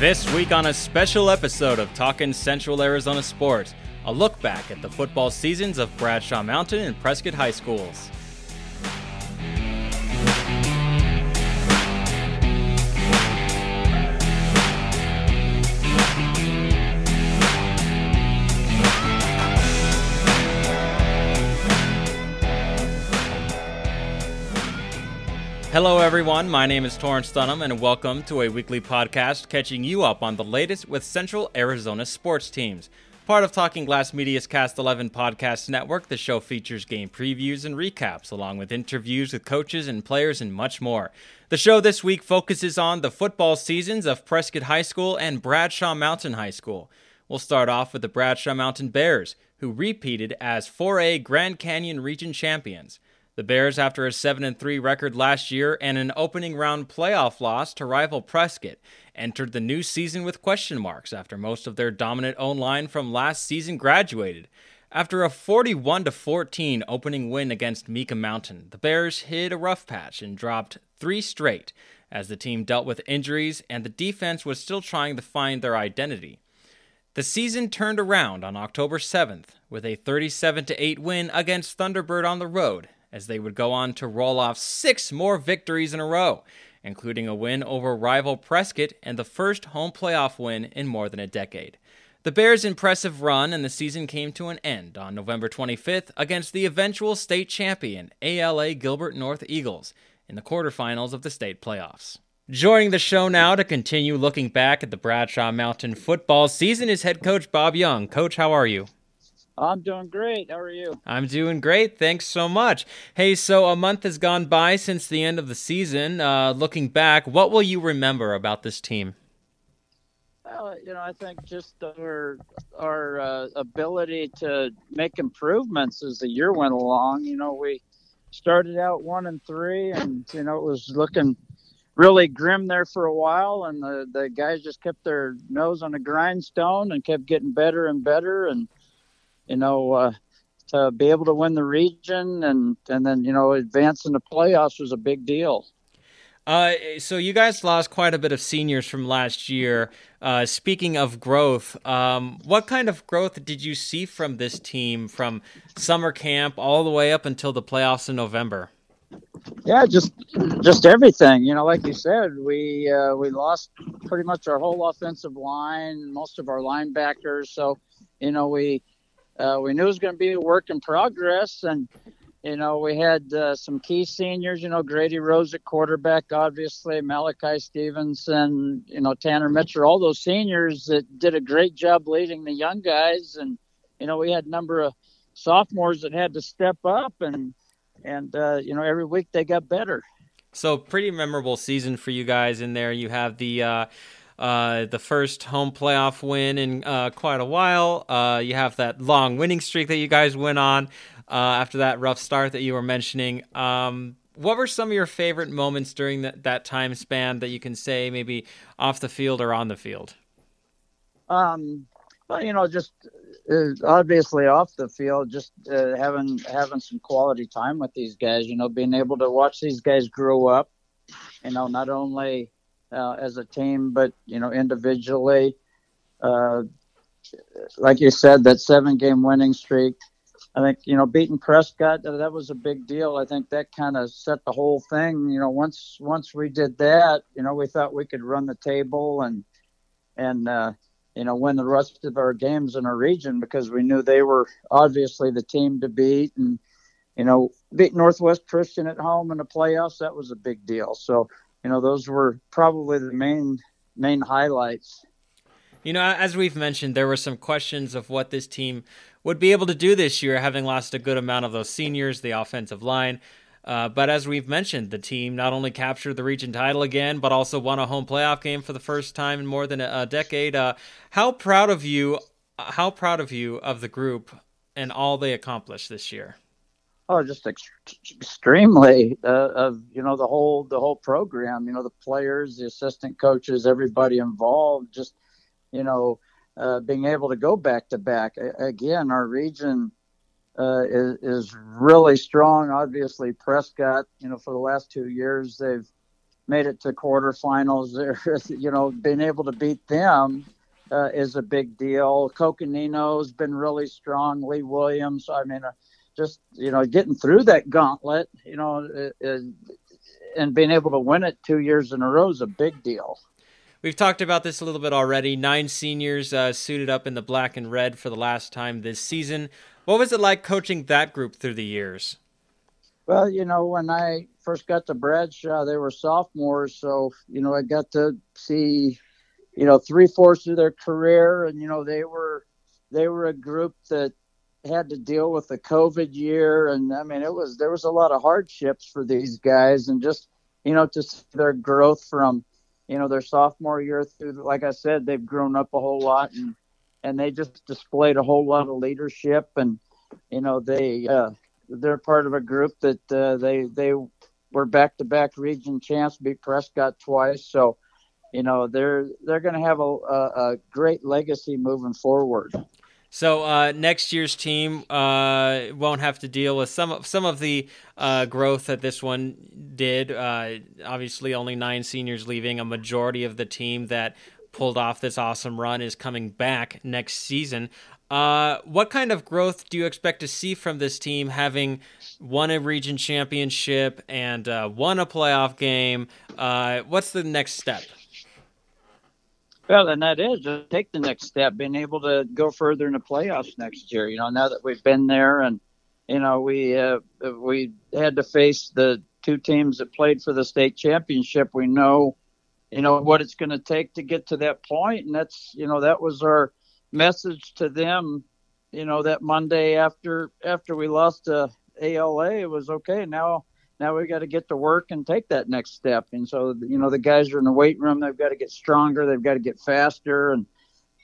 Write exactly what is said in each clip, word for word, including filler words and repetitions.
This week on a special episode of Talkin' Central Arizona Sports, a look back at the football seasons of Bradshaw Mountain and Prescott High Schools. Hello everyone, my name is Torrence Dunham and welcome to a weekly podcast catching you up on the latest with Central Arizona sports teams. Part of Talking Glass Media's Cast eleven Podcast Network, the show features game previews and recaps along with interviews with coaches and players and much more. The show this week focuses on the football seasons of Prescott High School and Bradshaw Mountain High School. We'll start off with the Bradshaw Mountain Bears, who repeated as four A Grand Canyon Region champions. The Bears, after a seven and three record last year and an opening round playoff loss to rival Prescott, entered the new season with question marks after most of their dominant O line from last season graduated. After a forty-one to fourteen opening win against Mica Mountain, the Bears hit a rough patch and dropped three straight as the team dealt with injuries and the defense was still trying to find their identity. The season turned around on October seventh with a thirty-seven to eight win against Thunderbird on the road, as they would go on to roll off six more victories in a row, including a win over rival Prescott and the first home playoff win in more than a decade. The Bears' impressive run and the season came to an end on November twenty-fifth against the eventual state champion A L A Gilbert North Eagles in the quarterfinals of the state playoffs. Joining the show now to continue looking back at the Bradshaw Mountain football season is head coach Bob Young. Coach, how are you? I'm doing great. How are you? I'm doing great. Thanks so much. Hey, so a month has gone by since the end of the season. Uh, looking back, what will you remember about this team? Well, you know, I think just our, our uh, ability to make improvements as the year went along. You know, we started out one and three, and, you know, it was looking really grim there for a while, and the, the guys just kept their nose on the grindstone and kept getting better and better, and you know, uh, to be able to win the region and, and then, you know, advancing the playoffs was a big deal. Uh, so you guys lost quite a bit of seniors from last year. Uh, speaking of growth, um, what kind of growth did you see from this team from summer camp all the way up until the playoffs in November? Yeah, just just everything. You know, like you said, we uh, we lost pretty much our whole offensive line, most of our linebackers. So, you know, we... Uh, we knew it was going to be a work in progress, and, you know, we had uh, some key seniors, you know, Grady Rose at quarterback, obviously, Malachi Stevenson, you know, Tanner Mitchell, all those seniors that did a great job leading the young guys. And, you know, we had a number of sophomores that had to step up, and, and uh, you know, every week they got better. So pretty memorable season for you guys in there. You have the uh... – Uh, the first home playoff win in uh, quite a while. Uh, you have that long winning streak that you guys went on uh, after that rough start that you were mentioning. Um, what were some of your favorite moments during that, that time span that you can say maybe off the field or on the field? Um, well, you know, just uh, obviously off the field, just uh, having having some quality time with these guys, you know, being able to watch these guys grow up, you know, not only – Uh, as a team, but, you know, individually, uh, like you said, that seven game winning streak, I think, you know, beating Prescott, that was a big deal. I think that kind of set the whole thing. You know, once, once we did that, you know, we thought we could run the table and, and, uh, you know, win the rest of our games in our region, because we knew they were obviously the team to beat. And, you know, beat Northwest Christian at home in the playoffs, that was a big deal. So, you know, those were probably the main main highlights. You know, as we've mentioned, there were some questions of what this team would be able to do this year, having lost a good amount of those seniors, the offensive line. Uh, but as we've mentioned, the team not only captured the region title again, but also won a home playoff game for the first time in more than a, a decade. Uh, how proud of you, how proud of you of the group and all they accomplished this year? Oh, just ex- extremely uh, of, you know, the whole the whole program, you know, the players, the assistant coaches, everybody involved, just, you know, uh, being able to go back to back. Again, our region uh, is, is really strong. Obviously, Prescott, you know, for the last two years, they've made it to quarterfinals. You know, being able to beat them uh, is a big deal. Coconino's been really strong. Lee Williams. I mean, uh, just, you know, getting through that gauntlet, you know, it, it, and being able to win it two years in a row is a big deal. We've talked about this a little bit already. Nine seniors uh, suited up in the black and red for the last time this season. What was it like coaching that group through the years? Well, you know, when I first got to Bradshaw, they were sophomores. So, you know, I got to see, you know, three-fourths of their career. And, you know, they were they were a group that had to deal with the COVID year. And, I mean, it was there was a lot of hardships for these guys. And just, you know, to see their growth from, you know, their sophomore year through, like I said, they've grown up a whole lot, and, and they just displayed a whole lot of leadership. And, you know, they, uh, they're part of a group that uh, they they were back-to-back region champs, beat Prescott twice. So, you know, they're they're going to have a, a, a great legacy moving forward. So uh, next year's team uh, won't have to deal with some some of the uh, growth that this one did. Uh, obviously, only nine seniors leaving. A majority of the team that pulled off this awesome run is coming back next season. Uh, what kind of growth do you expect to see from this team, having won a region championship and uh, won a playoff game? Uh, what's the next step? Well, and that is just take the next step, being able to go further in the playoffs next year. You know, now that we've been there, and you know, we uh, we had to face the two teams that played for the state championship. We know, you know, what it's going to take to get to that point, and that's, you know, that was our message to them. You know, that Monday after after we lost to A L A, it was okay. Now. Now we've got to get to work and take that next step. And so, you know, the guys are in the weight room. They've got to get stronger. They've got to get faster. And,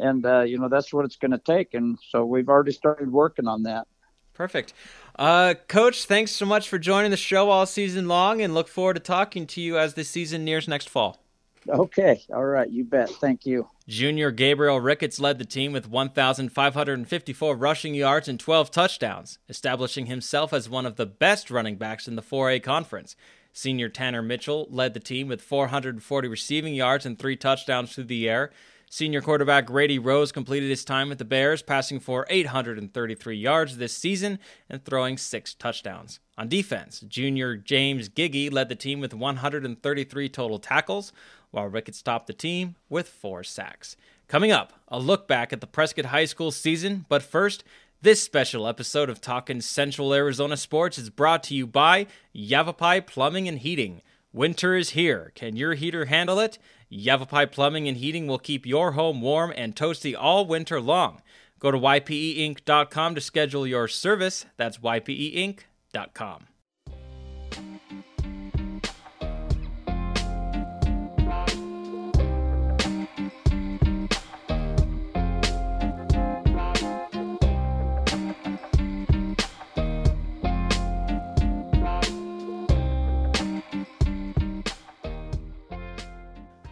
and uh, you know, that's what it's going to take. And so we've already started working on that. Perfect. Uh, Coach, thanks so much for joining the show all season long, and look forward to talking to you as the season nears next fall. Okay. All right. You bet. Thank you. Junior Gabriel Ricketts led the team with one thousand five hundred fifty-four rushing yards and twelve touchdowns, establishing himself as one of the best running backs in the four A conference. Senior Tanner Mitchell led the team with four hundred forty receiving yards and three touchdowns through the air. Senior quarterback Grady Rose completed his time with the Bears, passing for eight hundred thirty-three yards this season and throwing six touchdowns. On defense, junior James Giggy led the team with one hundred thirty-three total tackles, while Ricketts topped the team with four sacks. Coming up, a look back at the Prescott High School season, but first, this special episode of Talkin' Central Arizona Sports is brought to you by Yavapai Plumbing and Heating. Winter is here. Can your heater handle it? Yavapai Plumbing and Heating will keep your home warm and toasty all winter long. Go to y p e inc dot com to schedule your service. That's y p e inc dot com.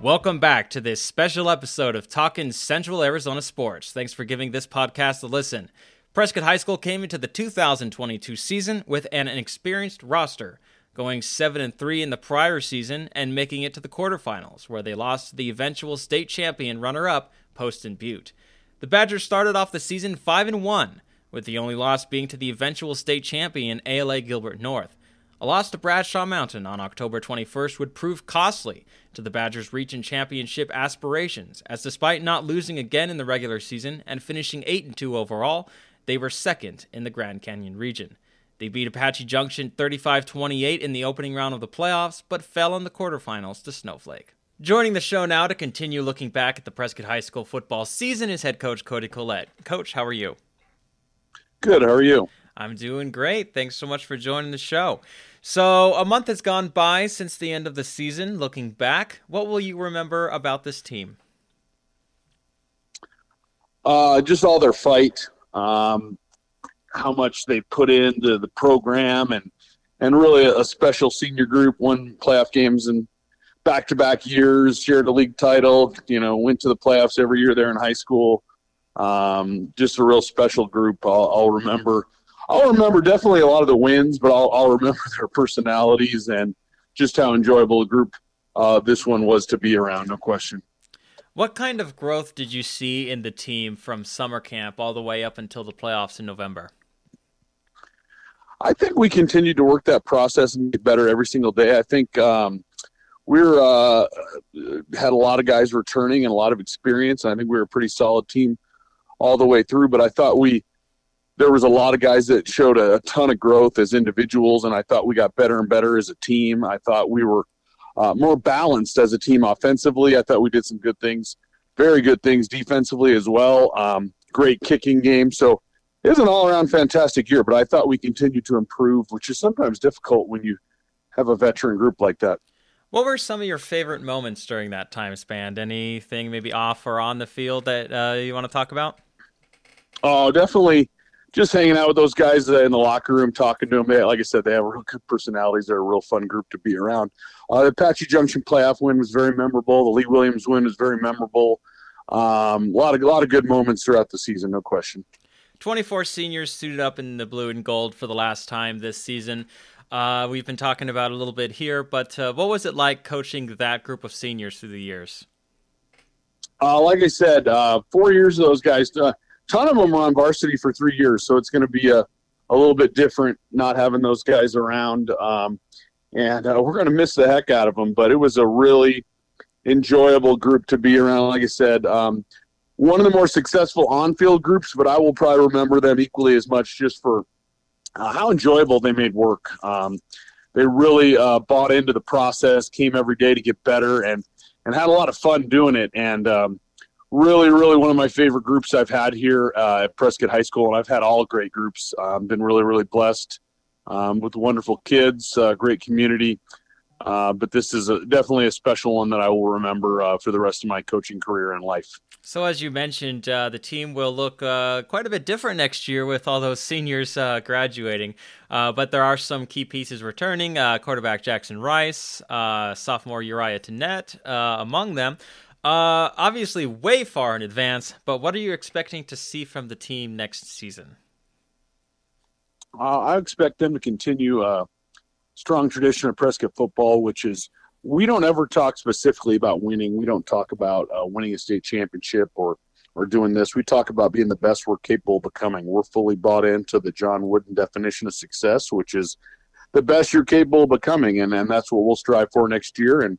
Welcome back to this special episode of Talkin' Central Arizona Sports. Thanks for giving this podcast a listen. Prescott High School came into the two thousand twenty-two season with an inexperienced roster, going seven and three in the prior season and making it to the quarterfinals, where they lost to the eventual state champion runner-up, Poston Butte. The Badgers started off the season five and one, with the only loss being to the eventual state champion, A L A Gilbert North. A loss to Bradshaw Mountain on October twenty-first would prove costly to the Badgers' region championship aspirations, as despite not losing again in the regular season and finishing eight and two overall, they were second in the Grand Canyon region. They beat Apache Junction thirty-five twenty-eight in the opening round of the playoffs, but fell in the quarterfinals to Snowflake. Joining the show now to continue looking back at the Prescott High School football season is head coach Cody Collett. Coach, how are you? Good, how are you? I'm doing great. Thanks so much for joining the show. So a month has gone by since the end of the season. Looking back, what will you remember about this team? Uh, just all their fight, um, how much they put into the program, and and really a special senior group. Won playoff games in back-to-back years, shared a league title, you know, went to the playoffs every year there in high school. Um, just a real special group. I'll, I'll remember. I'll remember definitely a lot of the wins, but I'll, I'll remember their personalities and just how enjoyable a group uh, this one was to be around, no question. What kind of growth did you see in the team from summer camp all the way up until the playoffs in November? I think we continued to work that process and get better every single day. I think um, we're uh, had a lot of guys returning and a lot of experience. I think we were a pretty solid team all the way through, but I thought we there was a lot of guys that showed a, a ton of growth as individuals, and I thought we got better and better as a team. I thought we were uh, more balanced as a team offensively. I thought we did some good things, very good things defensively as well. Um, great kicking game. So it was an all-around fantastic year, but I thought we continued to improve, which is sometimes difficult when you have a veteran group like that. What were some of your favorite moments during that time span? Anything maybe off or on the field that uh, you want to talk about? Oh, definitely just hanging out with those guys in the locker room, talking to them. They, like I said, they have real good personalities. They're a real fun group to be around. Uh, the Apache Junction playoff win was very memorable. The Lee Williams win was very memorable. Um, a lot of, a lot of good moments throughout the season, no question. twenty-four seniors suited up in the blue and gold for the last time this season. Uh, we've been talking about a little bit here, but uh, what was it like coaching that group of seniors through the years? Uh, like I said, uh, four years of those guys, a uh, ton of them were on varsity for three years, so it's going to be a, a little bit different not having those guys around. Um, and uh, we're going to miss the heck out of them, but it was a really enjoyable group to be around, like I said. Um, one of the more successful on-field groups, but I will probably remember them equally as much just for uh, how enjoyable they made work. Um, they really uh, bought into the process, came every day to get better, and, and had a lot of fun doing it. And um, really, really one of my favorite groups I've had here uh, at Prescott High School, and I've had all great groups. I've um, been really, really blessed um, with wonderful kids, uh, great community. Uh, but this is a, definitely a special one that I will remember uh, for the rest of my coaching career and life. So as you mentioned, uh, the team will look uh, quite a bit different next year with all those seniors uh, graduating. Uh, but there are some key pieces returning. Uh, quarterback Jackson Rice, uh, sophomore Uriah Tenet uh, among them. Uh, obviously way far in advance, but what are you expecting to see from the team next season? Uh, I expect them to continue uh strong tradition of Prescott football, which is we don't ever talk specifically about winning. We don't talk about uh, winning a state championship or or doing this. We talk about being the best we're capable of becoming. We're fully bought into the John Wooden definition of success, which is the best you're capable of becoming, and, and that's what we'll strive for next year. And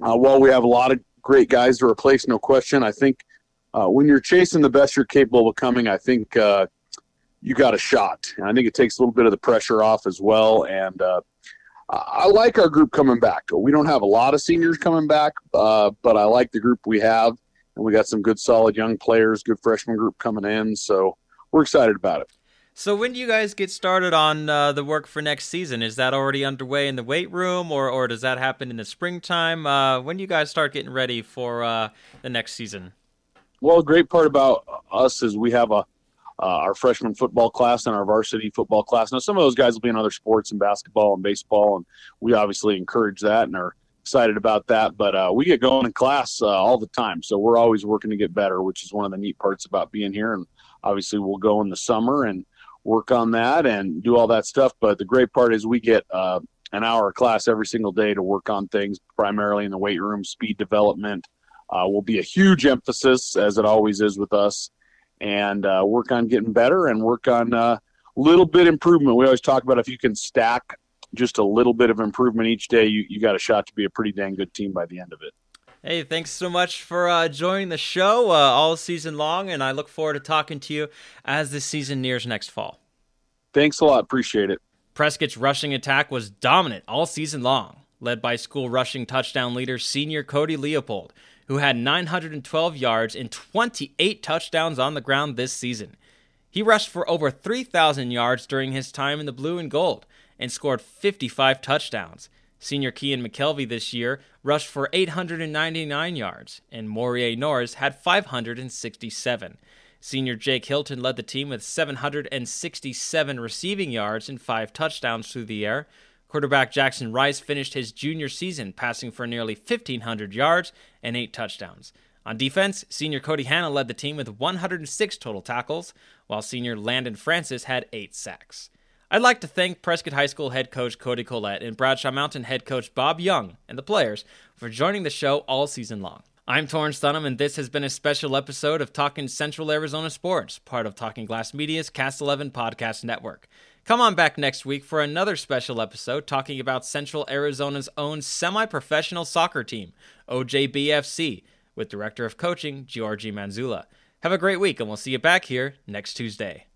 uh, while we have a lot of great guys to replace, no question, I think uh, when you're chasing the best you're capable of becoming, I think uh, – you got a shot. And I think it takes a little bit of the pressure off as well. And uh, I like our group coming back. We don't have a lot of seniors coming back, uh, but I like the group we have. And we got some good, solid young players, good freshman group coming in. So we're excited about it. So when do you guys get started on uh, the work for next season? Is that already underway in the weight room, or, or does that happen in the springtime? Uh, when do you guys start getting ready for uh, the next season? Well, a great part about us is we have a Uh, our freshman football class and our varsity football class. Now, some of those guys will be in other sports and basketball and baseball, and we obviously encourage that and are excited about that. But uh, we get going in class uh, all the time, so we're always working to get better, which is one of the neat parts about being here. And obviously we'll go in the summer and work on that and do all that stuff. But the great part is we get uh, an hour of class every single day to work on things, primarily in the weight room. Speed development uh, will be a huge emphasis, as it always is with us. And uh, work on getting better and work on a uh, little bit improvement. We always talk about if you can stack just a little bit of improvement each day, you, you got a shot to be a pretty dang good team by the end of it. Hey, thanks so much for uh, joining the show uh, all season long, and I look forward to talking to you as this season nears next fall. Thanks a lot. Appreciate it. Prescott's rushing attack was dominant all season long, led by school rushing touchdown leader senior Cody Leopold, who had nine hundred twelve yards and twenty-eight touchdowns on the ground this season. He rushed for over three thousand yards during his time in the blue and gold and scored fifty-five touchdowns. Senior Kian McKelvey this year rushed for eight hundred ninety-nine yards, and Maury Norris had five hundred sixty-seven. Senior Jake Hilton led the team with seven hundred sixty-seven receiving yards and five touchdowns through the air. Quarterback Jackson Rice finished his junior season passing for nearly fifteen hundred yards and eight touchdowns. On defense, senior Cody Hanna led the team with one hundred six total tackles, while senior Landon Francis had eight sacks. I'd like to thank Prescott High School head coach Cody Collett and Bradshaw Mountain head coach Bob Young and the players for joining the show all season long. I'm Torrence Dunham, and this has been a special episode of Talkin' Central Arizona Sports, part of Talkin' Glass Media's Cast eleven Podcast Network. Come on back next week for another special episode talking about Central Arizona's own semi-professional soccer team, O J B F C, with Director of Coaching Giorgi Manzula. Have a great week, and we'll see you back here next Tuesday.